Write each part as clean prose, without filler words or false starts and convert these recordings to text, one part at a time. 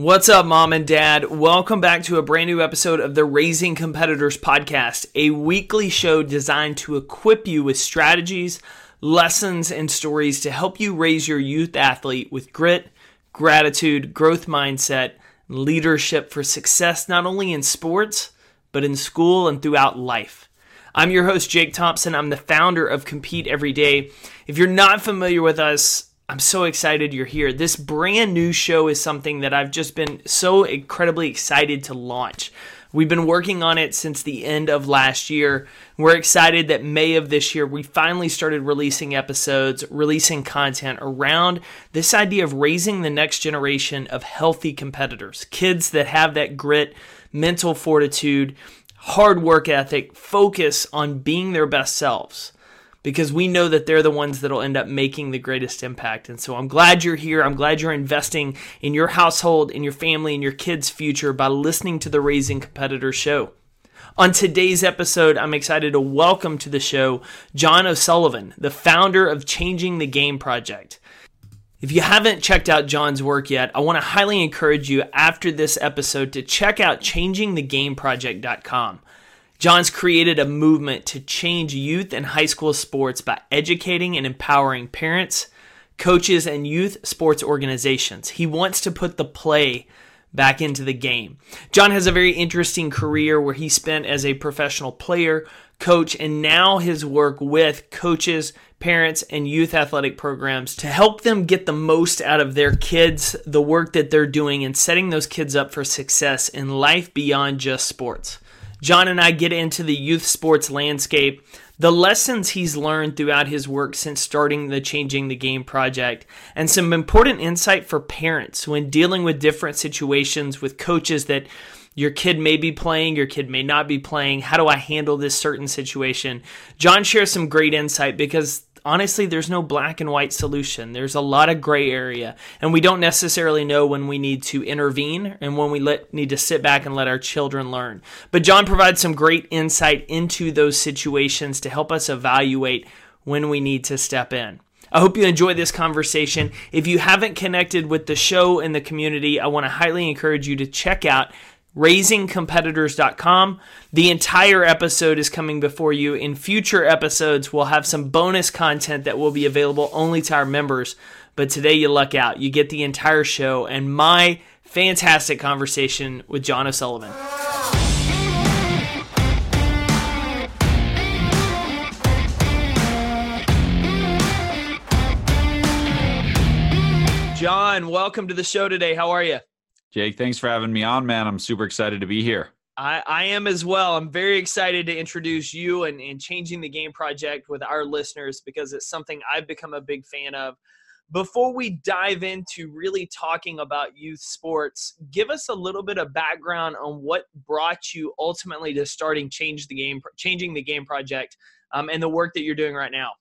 What's up, Mom and Dad? Welcome back to a brand new episode of the Raising Competitors podcast, a weekly show designed to equip you with strategies, lessons, and stories to help you raise your youth athlete with grit, gratitude, growth mindset, leadership for success, not only in sports, but in school and throughout life. I'm your host, Jake Thompson. I'm the founder of Compete Every Day. If you're not familiar with us, I'm so excited you're here. This brand new show is something that I've just been so incredibly excited to launch. We've been working on it since the end of last year. We're excited that May of this year, we finally started releasing episodes, releasing content around this idea of raising the next generation of healthy competitors, kids that have that grit, mental fortitude, hard work ethic, focus on being their best selves. Because we know that they're the ones that'll end up making the greatest impact. And so I'm glad you're here. I'm glad you're investing in your household, in your family, in your kids' future by listening to the Raising Competitors show. On today's episode, I'm excited to welcome to the show John O'Sullivan, the founder of Changing the Game Project. If you haven't checked out John's work yet, I want to highly encourage you after this episode to check out changingthegameproject.com. John's created a movement to change youth and high school sports by educating and empowering parents, coaches, and youth sports organizations. He wants to put the play back into the game. John has a very interesting career where he spent as a professional player, coach, and now his work with coaches, parents, and youth athletic programs to help them get the most out of their kids, the work that they're doing, and setting those kids up for success in life beyond just sports. John and I get into the youth sports landscape, the lessons he's learned throughout his work since starting the Changing the Game Project, and some important insight for parents when dealing with different situations with coaches that your kid may be playing, your kid may not be playing. How do I handle this certain situation? John shares some great insight because honestly, there's no black and white solution. There's a lot of gray area, and we don't necessarily know when we need to intervene and when we need to sit back and let our children learn. But John provides some great insight into those situations to help us evaluate when we need to step in. I hope you enjoy this conversation. If you haven't connected with the show and the community, I want to highly encourage you to check out raisingcompetitors.com. The entire episode is coming before you. In future episodes, we'll have some bonus content that will be available only to our members. But today you luck out. You get the entire show and my fantastic conversation with John O'Sullivan. John, welcome to the show today. How are you? Jake, thanks for having me on, man. I'm super excited to be here. I am as well. I'm very excited to introduce you and Changing the Game Project with our listeners because it's something I've become a big fan of. Before we dive into really talking about youth sports, give us a little bit of background on what brought you ultimately to starting Changing the Game Project, and the work that you're doing right now.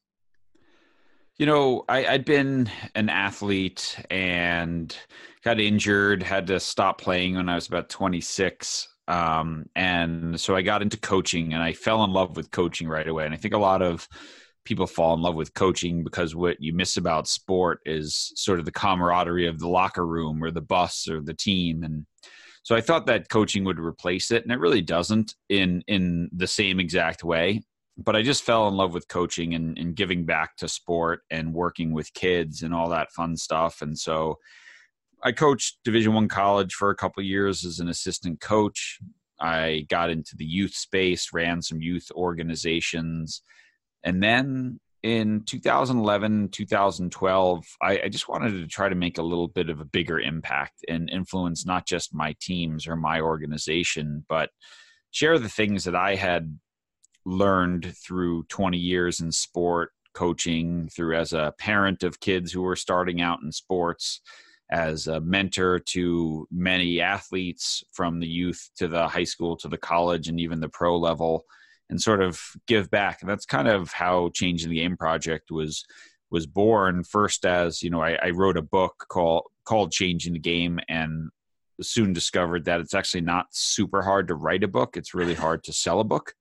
You know, I'd been an athlete and got injured, had to stop playing when I was about 26. And so I got into coaching and I fell in love with coaching right away. And I think a lot of people fall in love with coaching because what you miss about sport is sort of the camaraderie of the locker room or the bus or the team. And so I thought that coaching would replace it. And it really doesn't in the same exact way. But I just fell in love with coaching and giving back to sport and working with kids and all that fun stuff. And so I coached Division I college for a couple of years as an assistant coach. I got into the youth space, ran some youth organizations. And then in 2011, 2012, I just wanted to try to make a little bit of a bigger impact and influence not just my teams or my organization, but share the things that I had learned through 20 years in sport coaching, through as a parent of kids who were starting out in sports, as a mentor to many athletes from the youth to the high school to the college and even the pro level, and sort of give back. And that's kind of how Changing the Game Project was born. First, as you know, I wrote a book called Changing the Game, and soon discovered that it's actually not super hard to write a book. It's really hard to sell a book.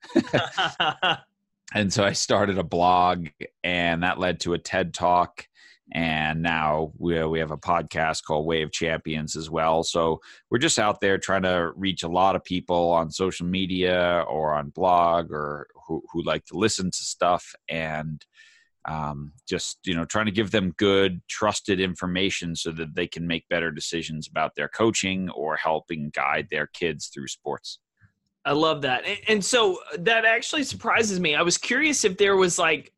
And so I started a blog, and that led to a TED Talk. And now we have a podcast called Way of Champions as well. So we're just out there trying to reach a lot of people on social media or on blog or who like to listen to stuff, and just, you know, trying to give them good, trusted information so that they can make better decisions about their coaching or helping guide their kids through sports. I love that. And so that actually surprises me. I was curious if there was like,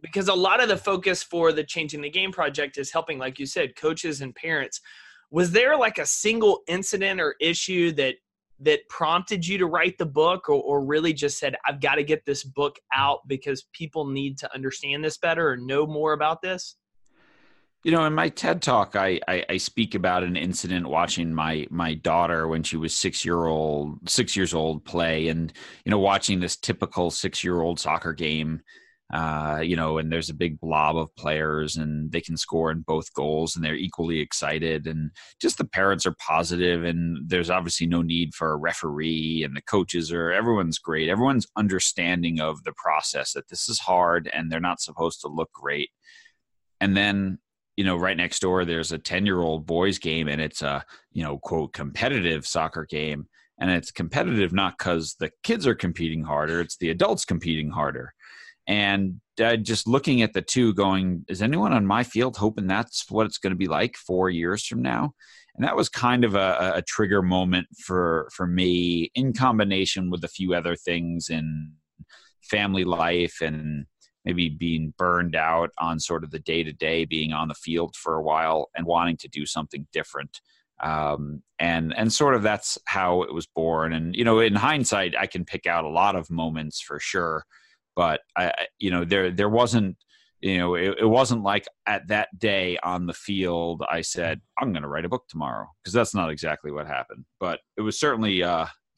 because a lot of the focus for the Changing the Game Project is helping, like you said, coaches and parents. Was there like a single incident or issue that prompted you to write the book, or really just said, I've got to get this book out because people need to understand this better or know more about this? You know, in my TED Talk, I speak about an incident watching my daughter when she was 6 years old play, and, you know, watching this typical 6-year-old soccer game. You know, and there's a big blob of players and they can score in both goals and they're equally excited, and just the parents are positive, and there's obviously no need for a referee, and the coaches are, everyone's great. Everyone's understanding of the process, that this is hard and they're not supposed to look great. And then, you know, right next door, there's a 10-year-old boys game, and it's a, you know, quote, competitive soccer game. And it's competitive not because the kids are competing harder, it's the adults competing harder. And just looking at the two going, is anyone on my field hoping that's what it's going to be like 4 years from now? And that was kind of a trigger moment for me, in combination with a few other things in family life and maybe being burned out on sort of the day-to-day, being on the field for a while and wanting to do something different. And sort of that's how it was born. And, you know, in hindsight, I can pick out a lot of moments for sure. But I, you know, there wasn't, you know, it wasn't like at that day on the field I said, I'm going to write a book tomorrow, because that's not exactly what happened. But it was certainly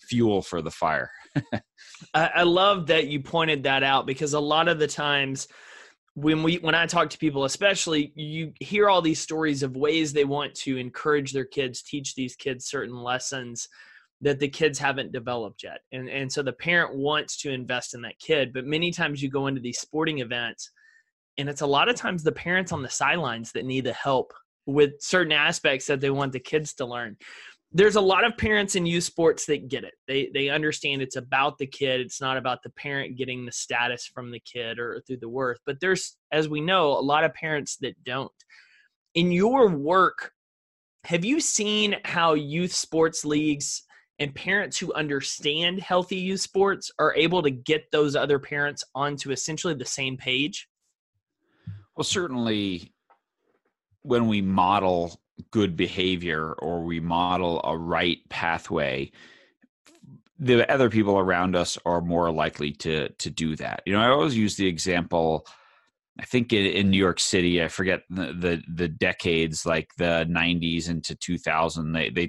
fuel for the fire. I love that you pointed that out, because a lot of the times when I talk to people, especially, you hear all these stories of ways they want to encourage their kids, teach these kids certain lessons that the kids haven't developed yet. And so the parent wants to invest in that kid, but many times you go into these sporting events and it's a lot of times the parents on the sidelines that need the help with certain aspects that they want the kids to learn. There's a lot of parents in youth sports that get it. They understand it's about the kid. It's not about the parent getting the status from the kid or through the worth. But there's, as we know, a lot of parents that don't. In your work, have you seen how youth sports leagues and parents who understand healthy youth sports are able to get those other parents onto essentially the same page? Well, certainly when we model good behavior or we model a right pathway, the other people around us are more likely to do that. You know, I always use the example, I think in New York City, I forget the decades, like the 90s into 2000, they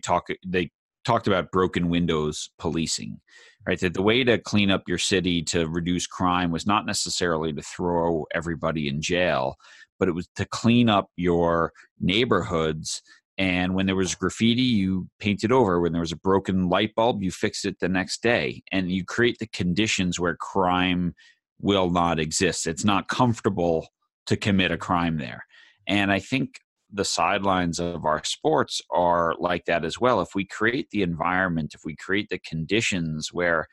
talked about broken windows policing, right? That the way to clean up your city, to reduce crime, was not necessarily to throw everybody in jail, but it was to clean up your neighborhoods. And when there was graffiti, you painted over. When there was a broken light bulb, you fixed it the next day. And you create the conditions where crime will not exist. It's not comfortable to commit a crime there. And I think the sidelines of our sports are like that as well. If we create the environment, if we create the conditions where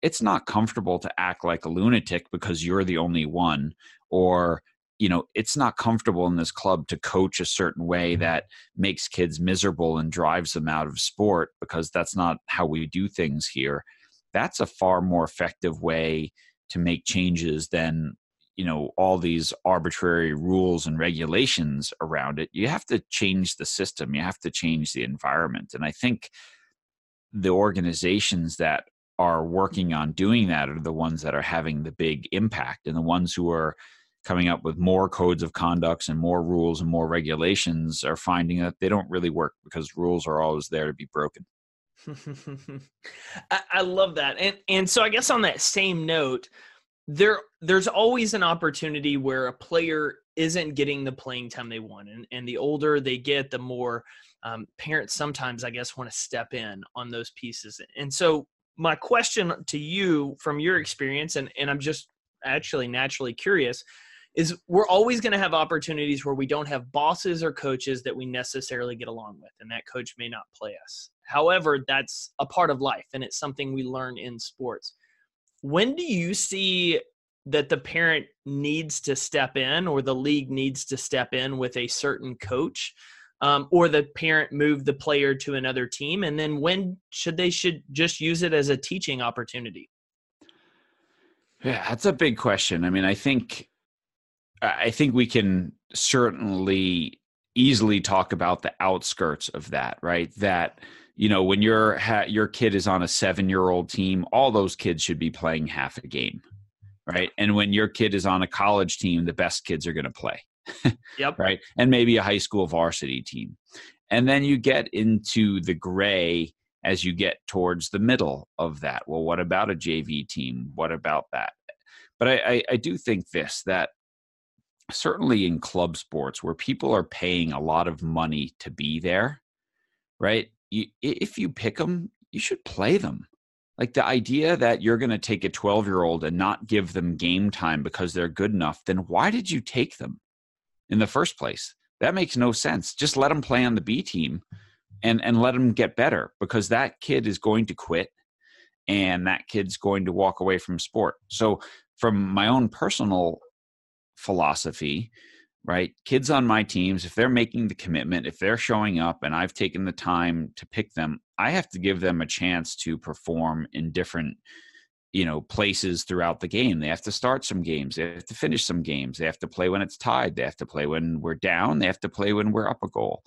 it's not comfortable to act like a lunatic because you're the only one, or, you know, it's not comfortable in this club to coach a certain way that makes kids miserable and drives them out of sport because that's not how we do things here, that's a far more effective way to make changes than, you know, all these arbitrary rules and regulations around it. You have to change the system. You have to change the environment. And I think the organizations that are working on doing that are the ones that are having the big impact, and the ones who are coming up with more codes of conducts and more rules and more regulations are finding that they don't really work, because rules are always there to be broken. I love that. And so I guess on that same note, there's always an opportunity where a player isn't getting the playing time they want. And the older they get, the more parents sometimes, I guess, want to step in on those pieces. And so my question to you, from your experience, and I'm just actually naturally curious, is we're always going to have opportunities where we don't have bosses or coaches that we necessarily get along with, and that coach may not play us. However, that's a part of life, and it's something we learn in sports. When do you see that the parent needs to step in, or the league needs to step in with a certain coach, or the parent move the player to another team? And then when should they just use it as a teaching opportunity? Yeah, that's a big question. I mean, I think we can certainly easily talk about the outskirts of that, right? That, you know, when your kid is on a 7-year-old team, all those kids should be playing half a game, right? And when your kid is on a college team, the best kids are going to play. Yep. Right. And maybe a high school varsity team. And then you get into the gray as you get towards the middle of that. Well, what about a JV team? What about that? But I do think this, that certainly in club sports where people are paying a lot of money to be there, right? If you pick them, you should play them. Like the idea that you're going to take a 12-year-old and not give them game time because they're good enough, then why did you take them in the first place? That makes no sense. Just let them play on the B team and let them get better, because that kid is going to quit and that kid's going to walk away from sport. So from my own personal philosophy, right, kids on my teams, if they're making the commitment, if they're showing up and I've taken the time to pick them, I have to give them a chance to perform in different, you know, places throughout the game. They have to start some games. They have to finish some games. They have to play when it's tied. They have to play when we're down. They have to play when we're up a goal.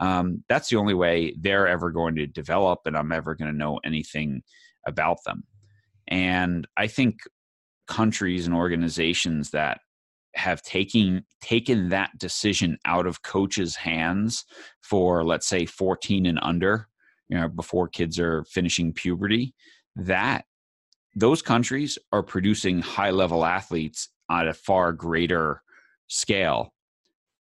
That's the only way they're ever going to develop and I'm ever going to know anything about them. And I think countries and organizations that have taken that decision out of coaches' hands for, let's say, 14 and under, you know, before kids are finishing puberty, that those countries are producing high-level athletes on a far greater scale.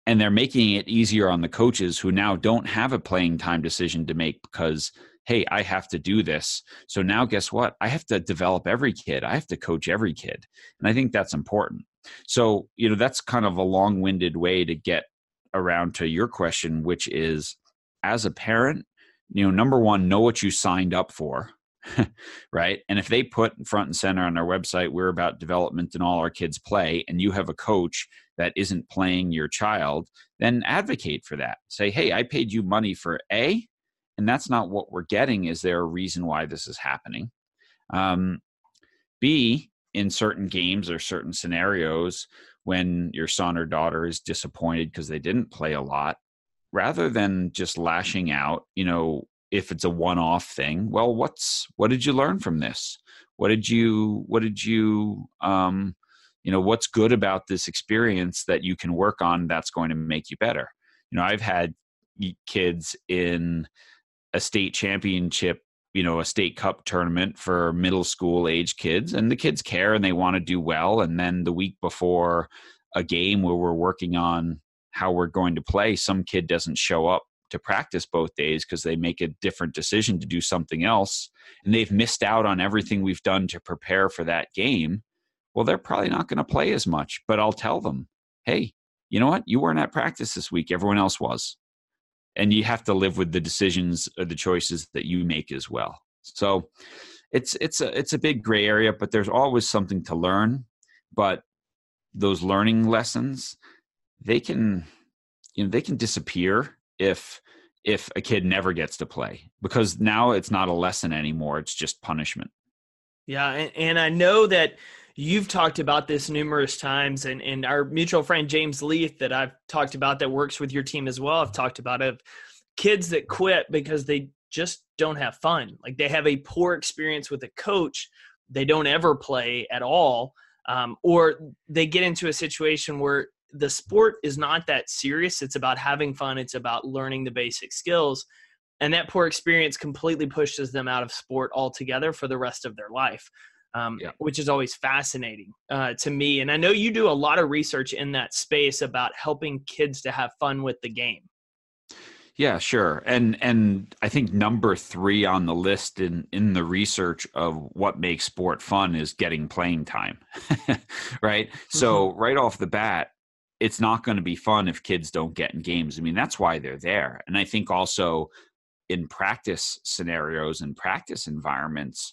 And they're making it easier on the coaches who now don't have a playing time decision to make because, hey, I have to do this. So now guess what? I have to develop every kid. I have to coach every kid. And I think that's important. So, you know, that's kind of a long-winded way to get around to your question, which is, as a parent, you know, number one, know what you signed up for, right? And if they put front and center on their website, we're about development and all our kids play, and you have a coach that isn't playing your child, then advocate for that. Say, hey, I paid you money for A, and that's not what we're getting. Is there a reason why this is happening? B, in certain games or certain scenarios, when your son or daughter is disappointed because they didn't play a lot, rather than just lashing out, you know, if it's a one-off thing, well, what did you learn from this? What did you what's good about this experience that you can work on that's going to make you better? You know, I've had kids in a state championship, you know, a state cup tournament for middle school age kids, and the kids care and they want to do well. And then the week before a game where we're working on how we're going to play, some kid doesn't show up to practice both days because they make a different decision to do something else, and they've missed out on everything we've done to prepare for that game. Well, they're probably not going to play as much, but I'll tell them, hey, you know what? You weren't at practice this week. Everyone else was. And you have to live with the decisions or the choices that you make as well. So it's a big gray area, but there's always something to learn. But those learning lessons, they can disappear if a kid never gets to play, because now it's not a lesson anymore. It's just punishment. Yeah. And I know that you've talked about this numerous times, and our mutual friend, James Leith, that I've talked about that works with your team as well, I've talked about of kids that quit because they just don't have fun. Like they have a poor experience with a coach. They don't ever play at all. Or they get into a situation where the sport is not that serious. It's about having fun. It's about learning the basic skills. And that poor experience completely pushes them out of sport altogether for the rest of their life, which is always fascinating to me. And I know you do a lot of research in that space about helping kids to have fun with the game. Yeah, sure. And I think number 3 on the list in the research of what makes sport fun is getting playing time, right? Mm-hmm. So right off the bat, it's not going to be fun if kids don't get in games. I mean, that's why they're there. And I think also in practice scenarios and practice environments,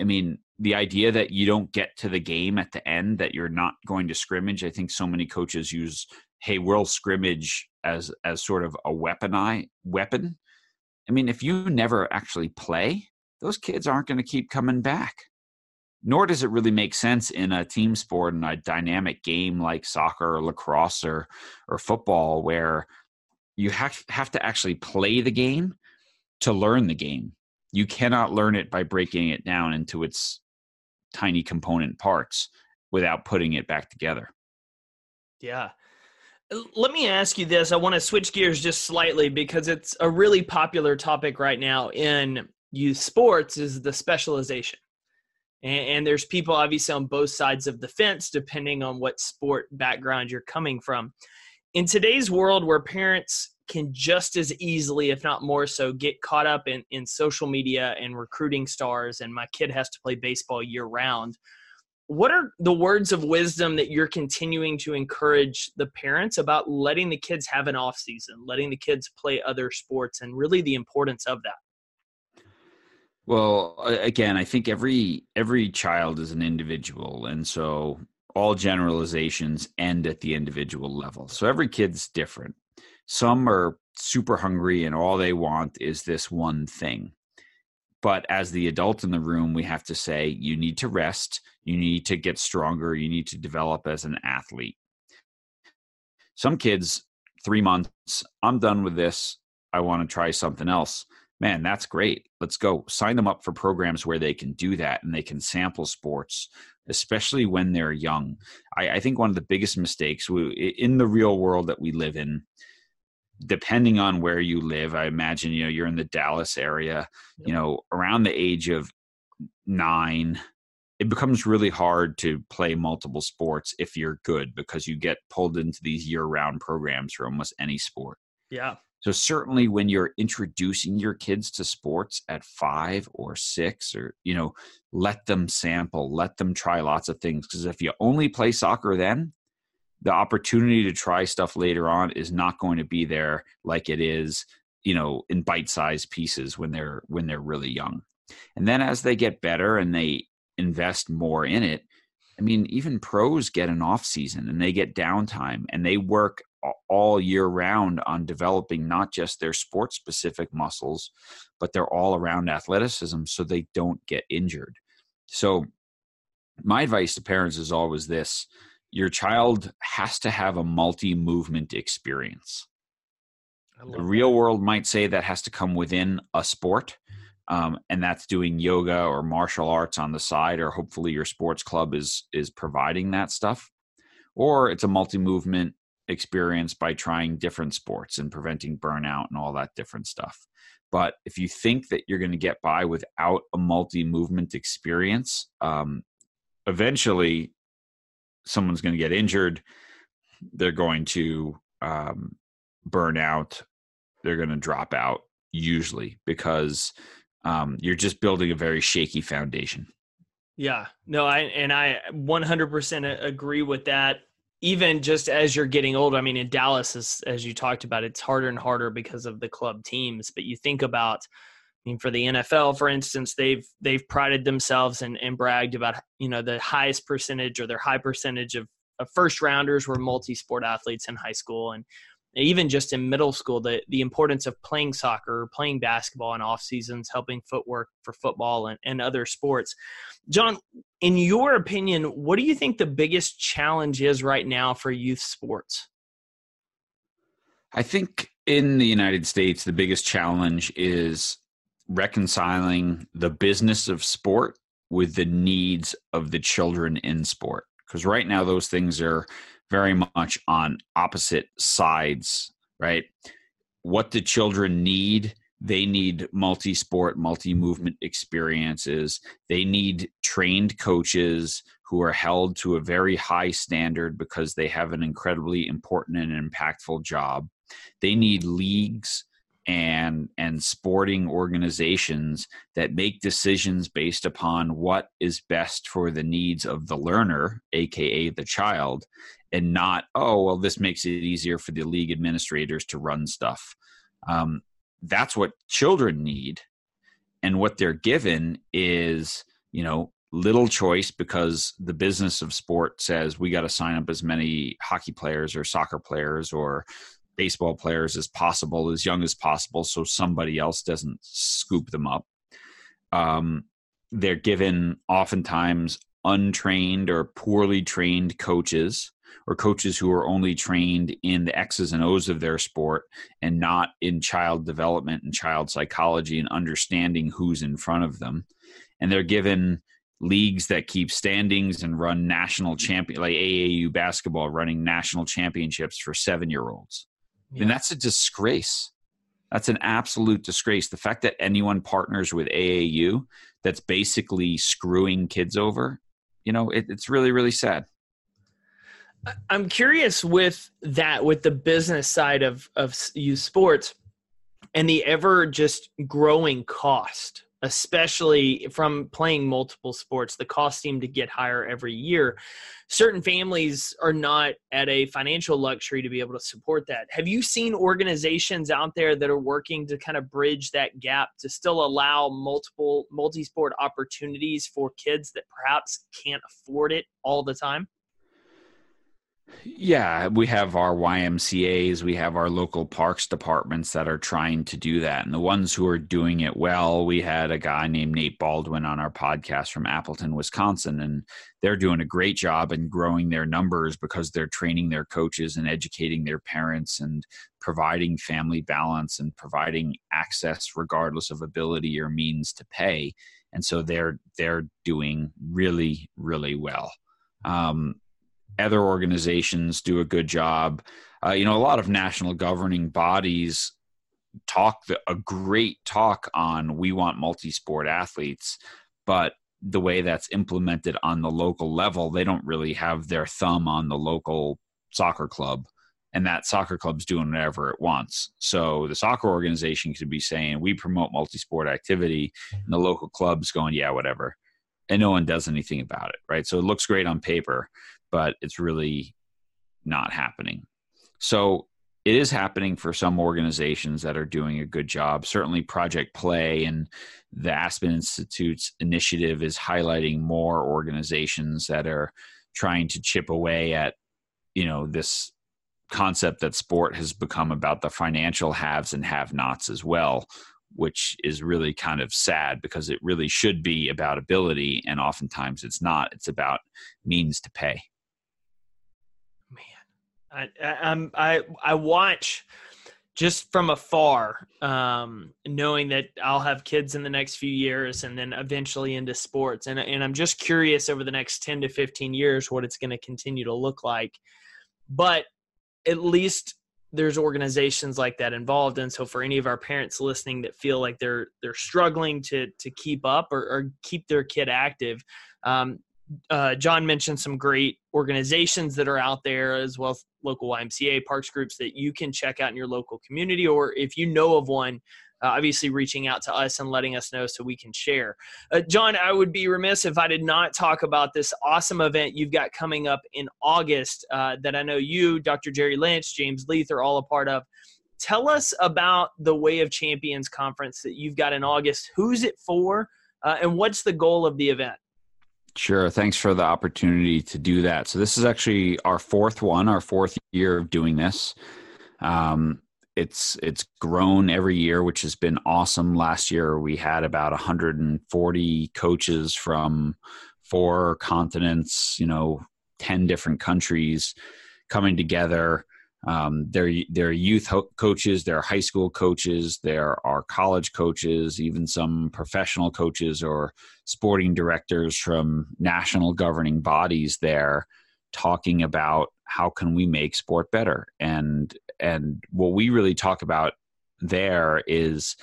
I mean, the idea that you don't get to the game at the end, that you're not going to scrimmage. I think so many coaches use, hey, we'll scrimmage as sort of a weapon. I mean, if you never actually play, those kids aren't going to keep coming back. Nor does it really make sense in a team sport and a dynamic game like soccer or lacrosse or football, where you have to actually play the game to learn the game. You cannot learn it by breaking it down into its tiny component parts without putting it back together. Yeah. Let me ask you this. I want to switch gears just slightly because it's a really popular topic right now in youth sports is the specialization. And there's people obviously on both sides of the fence, depending on what sport background you're coming from. In today's world where parents can just as easily, if not more so, get caught up in social media and recruiting stars, and my kid has to play baseball year round, what are the words of wisdom that you're continuing to encourage the parents about letting the kids have an off season, letting the kids play other sports, and really the importance of that? Well, again, I think every child is an individual, and so all generalizations end at the individual level. So every kid's different. Some are super hungry and all they want is this one thing. But as the adult in the room, we have to say, you need to rest, you need to get stronger, you need to develop as an athlete. Some kids, 3 months, I'm done with this, I want to try something else. Man, that's great. Let's go sign them up for programs where they can do that and they can sample sports, especially when they're young. I think one of the biggest mistakes in the real world that we live in, depending on where you live, I imagine, you're in the Dallas area, around the age of 9, it becomes really hard to play multiple sports if you're good because you get pulled into these year-round programs for almost any sport. Yeah. So certainly when you're introducing your kids to sports at 5 or 6 or, let them sample, let them try lots of things. Because if you only play soccer then, the opportunity to try stuff later on is not going to be there like it is, in bite-sized pieces when they're really young. And then as they get better and they invest more in it, I mean, even pros get an off season and they get downtime and they work all year round on developing not just their sports specific muscles, but they're all around athleticism so they don't get injured. So my advice to parents is always this: your child has to have a multi-movement experience. The real world might say that has to come within a sport, and that's doing yoga or martial arts on the side, or hopefully your sports club is providing that stuff. Or it's a multi-movement experience by trying different sports and preventing burnout and all that different stuff. But if you think that you're going to get by without a multi-movement experience, eventually someone's going to get injured. They're going to burn out. They're going to drop out, usually, because you're just building a very shaky foundation. Yeah, no, I 100% agree with that. Even just as you're getting older, I mean, in Dallas, as you talked about, it's harder and harder because of the club teams. But you think about, I mean, for the NFL, for instance, they've prided themselves and bragged about, the highest percentage or their high percentage of first rounders were multi-sport athletes in high school. And even just in middle school, the importance of playing soccer, playing basketball in off seasons, helping footwork for football and other sports. John, in your opinion, what do you think the biggest challenge is right now for youth sports? I think in the United States, the biggest challenge is reconciling the business of sport with the needs of the children in sport. Because right now those things are very much on opposite sides, right? What do children need? They need multi-sport, multi-movement experiences. They need trained coaches who are held to a very high standard because they have an incredibly important and impactful job. They need leagues and sporting organizations that make decisions based upon what is best for the needs of the learner, aka the child, and not, oh, well, this makes it easier for the league administrators to run stuff. That's what children need. And what they're given is, you know, little choice, because the business of sport says we got to sign up as many hockey players or soccer players or baseball players as possible, as young as possible, so somebody else doesn't scoop them up. They're given oftentimes untrained or poorly trained coaches, or coaches who are only trained in the X's and O's of their sport and not in child development and child psychology and understanding who's in front of them. And they're given leagues that keep standings and run national champion, like AAU basketball running national championships for 7-year-olds. Yeah. And that's a disgrace. That's an absolute disgrace. The fact that anyone partners with AAU, that's basically screwing kids over, you know, it's really, really sad. I'm curious with that, with the business side of youth sports and the ever just growing cost, especially from playing multiple sports. The costs seem to get higher every year. Certain families are not at a financial luxury to be able to support that. Have you seen organizations out there that are working to kind of bridge that gap to still allow multiple multi-sport opportunities for kids that perhaps can't afford it all the time? Yeah, we have our YMCAs, we have our local parks departments that are trying to do that. And the ones who are doing it well, we had a guy named Nate Baldwin on our podcast from Appleton, Wisconsin, and they're doing a great job in growing their numbers because they're training their coaches and educating their parents and providing family balance and providing access regardless of ability or means to pay. And so they're doing really, really well. Other organizations do a good job. You know, a lot of national governing bodies talk a great talk on we want multi-sport athletes, but the way that's implemented on the local level, they don't really have their thumb on the local soccer club, and that soccer club's doing whatever it wants. So the soccer organization could be saying we promote multi-sport activity, and the local club's going, yeah, whatever. And no one does anything about it, right? So it looks great on paper, but it's really not happening. So it is happening for some organizations that are doing a good job. Certainly Project Play and the Aspen Institute's initiative is highlighting more organizations that are trying to chip away at, you know, this concept that sport has become about the financial haves and have-nots as well, which is really kind of sad because it really should be about ability. And oftentimes it's not, it's about means to pay. Man, I watch just from afar, knowing that I'll have kids in the next few years and then eventually into sports. And I'm just curious over the next 10 to 15 years, what it's going to continue to look like, but at least there's organizations like that involved. And so for any of our parents listening that feel like they're struggling to keep up or keep their kid active, John mentioned some great organizations that are out there, as well as local YMCA parks groups that you can check out in your local community, or if you know of one, obviously reaching out to us and letting us know so we can share. John, I would be remiss if I did not talk about this awesome event you've got coming up in August that I know you, Dr. Jerry Lynch, James Leith are all a part of. Tell us about the Way of Champions conference that you've got in August. Who's it for and what's the goal of the event? Sure. Thanks for the opportunity to do that. So this is actually our fourth one, our fourth year of doing this. It's grown every year, which has been awesome. Last year, we had about 140 coaches from 4 continents, you know, 10 different countries coming together. There are youth coaches, there are high school coaches, there are college coaches, even some professional coaches or sporting directors from national governing bodies there talking about how can we make sport better. And what we really talk about there is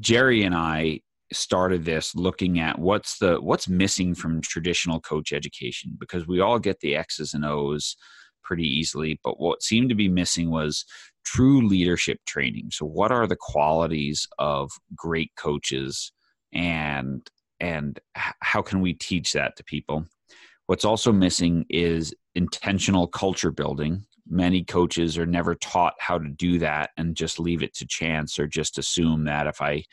Jerry and I started this looking at what's missing from traditional coach education, because we all get the X's and O's pretty easily. But what seemed to be missing was true leadership training. So what are the qualities of great coaches, and how can we teach that to people? What's also missing is intentional culture building. Many coaches are never taught how to do that and just leave it to chance, or just assume that if I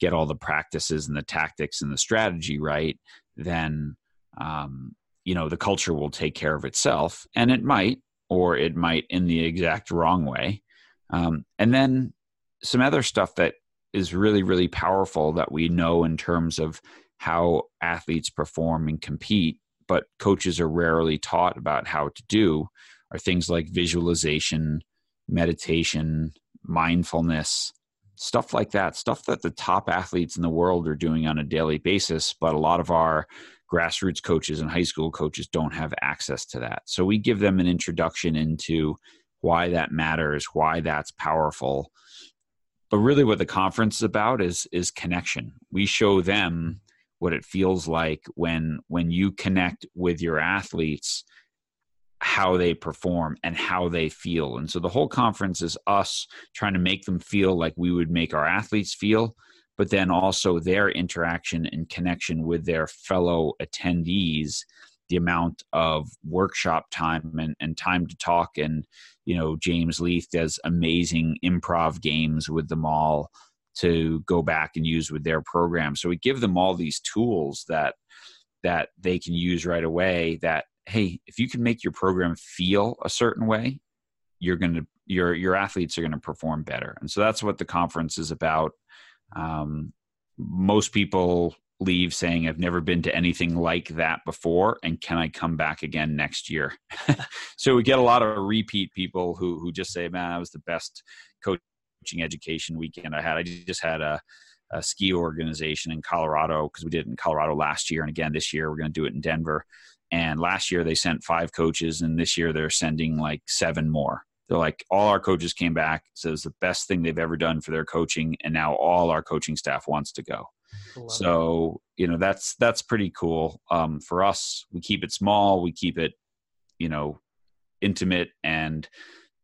get all the practices and the tactics and the strategy right, then the culture will take care of itself. And it might, or it might in the exact wrong way. And then some other stuff that is really, really powerful that we know in terms of how athletes perform and compete, but coaches are rarely taught about how to do, are things like visualization, meditation, mindfulness, stuff like that, stuff that the top athletes in the world are doing on a daily basis. But a lot of our grassroots coaches and high school coaches don't have access to that. So we give them an introduction into why that matters, why that's powerful. But really what the conference is about is connection. We show them what it feels like when you connect with your athletes, how they perform and how they feel. And so the whole conference is us trying to make them feel like we would make our athletes feel, but then also their interaction and connection with their fellow attendees, the amount of workshop time and time to talk. And, James Leith does amazing improv games with them all to go back and use with their program. So we give them all these tools that they can use right away that, hey, if you can make your program feel a certain way, your athletes are going to perform better. And so that's what the conference is about. Most people leave saying, I've never been to anything like that before, and can I come back again next year? So we get a lot of repeat people who just say, man, that was the best coaching education weekend I had. I just had a ski organization in Colorado, because we did it in Colorado last year. And again, this year, we're going to do it in Denver. And last year they sent 5 coaches, and this year they're sending 7 more. They're like, all our coaches came back. So it was the best thing they've ever done for their coaching. And now all our coaching staff wants to go. So, that's pretty cool. For us, we keep it small. We keep it, intimate, and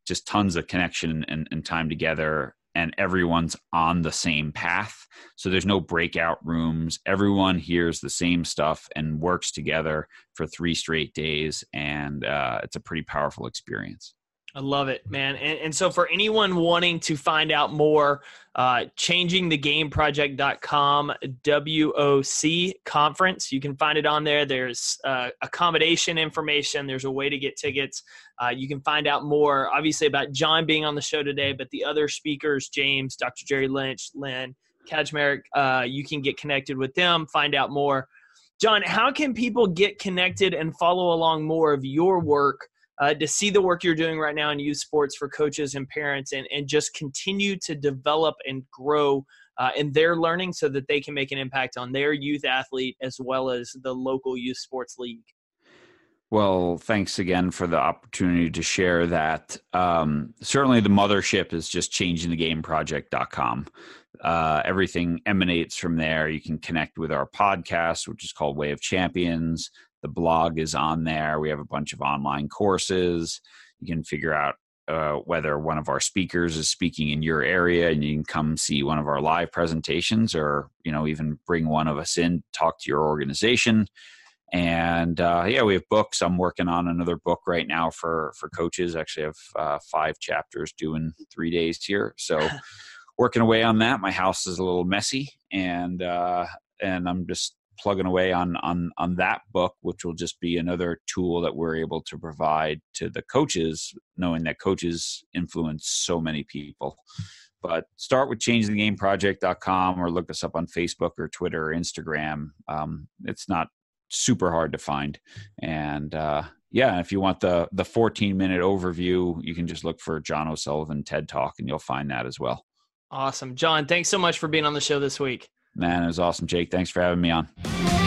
just tons of connection and time together. And everyone's on the same path. So there's no breakout rooms. Everyone hears the same stuff and works together for 3 straight days. And it's a pretty powerful experience. I love it, man. And so for anyone wanting to find out more, changingthegameproject.com WOC conference, you can find it on there. There's accommodation information. There's a way to get tickets. You can find out more, obviously, about John being on the show today, but the other speakers, James, Dr. Jerry Lynch, Lynn Kaczmarek, you can get connected with them, find out more. John, how can people get connected and follow along more of your work, to see the work you're doing right now in youth sports for coaches and parents, and just continue to develop and grow in their learning so that they can make an impact on their youth athlete as well as the local youth sports league? Well, thanks again for the opportunity to share that. Certainly the mothership is just changingthegameproject.com. Everything emanates from there. You can connect with our podcast, which is called Way of Champions. The blog is on there. We have a bunch of online courses. You can figure out whether one of our speakers is speaking in your area, and you can come see one of our live presentations, or, even bring one of us in, talk to your organization. And we have books. I'm working on another book right now for coaches. Actually, I have 5 chapters due in 3 days here. So working away on that. My house is a little messy, and I'm just plugging away on that book, which will just be another tool that we're able to provide to the coaches, knowing that coaches influence so many people. But start with changingthegameproject.com, or look us up on Facebook or Twitter or Instagram. It's not super hard to find. And if you want the 14-minute overview, you can just look for John O'Sullivan TED Talk, and you'll find that as well. Awesome. John, thanks so much for being on the show this week. Man, it was awesome, Jake. Thanks for having me on.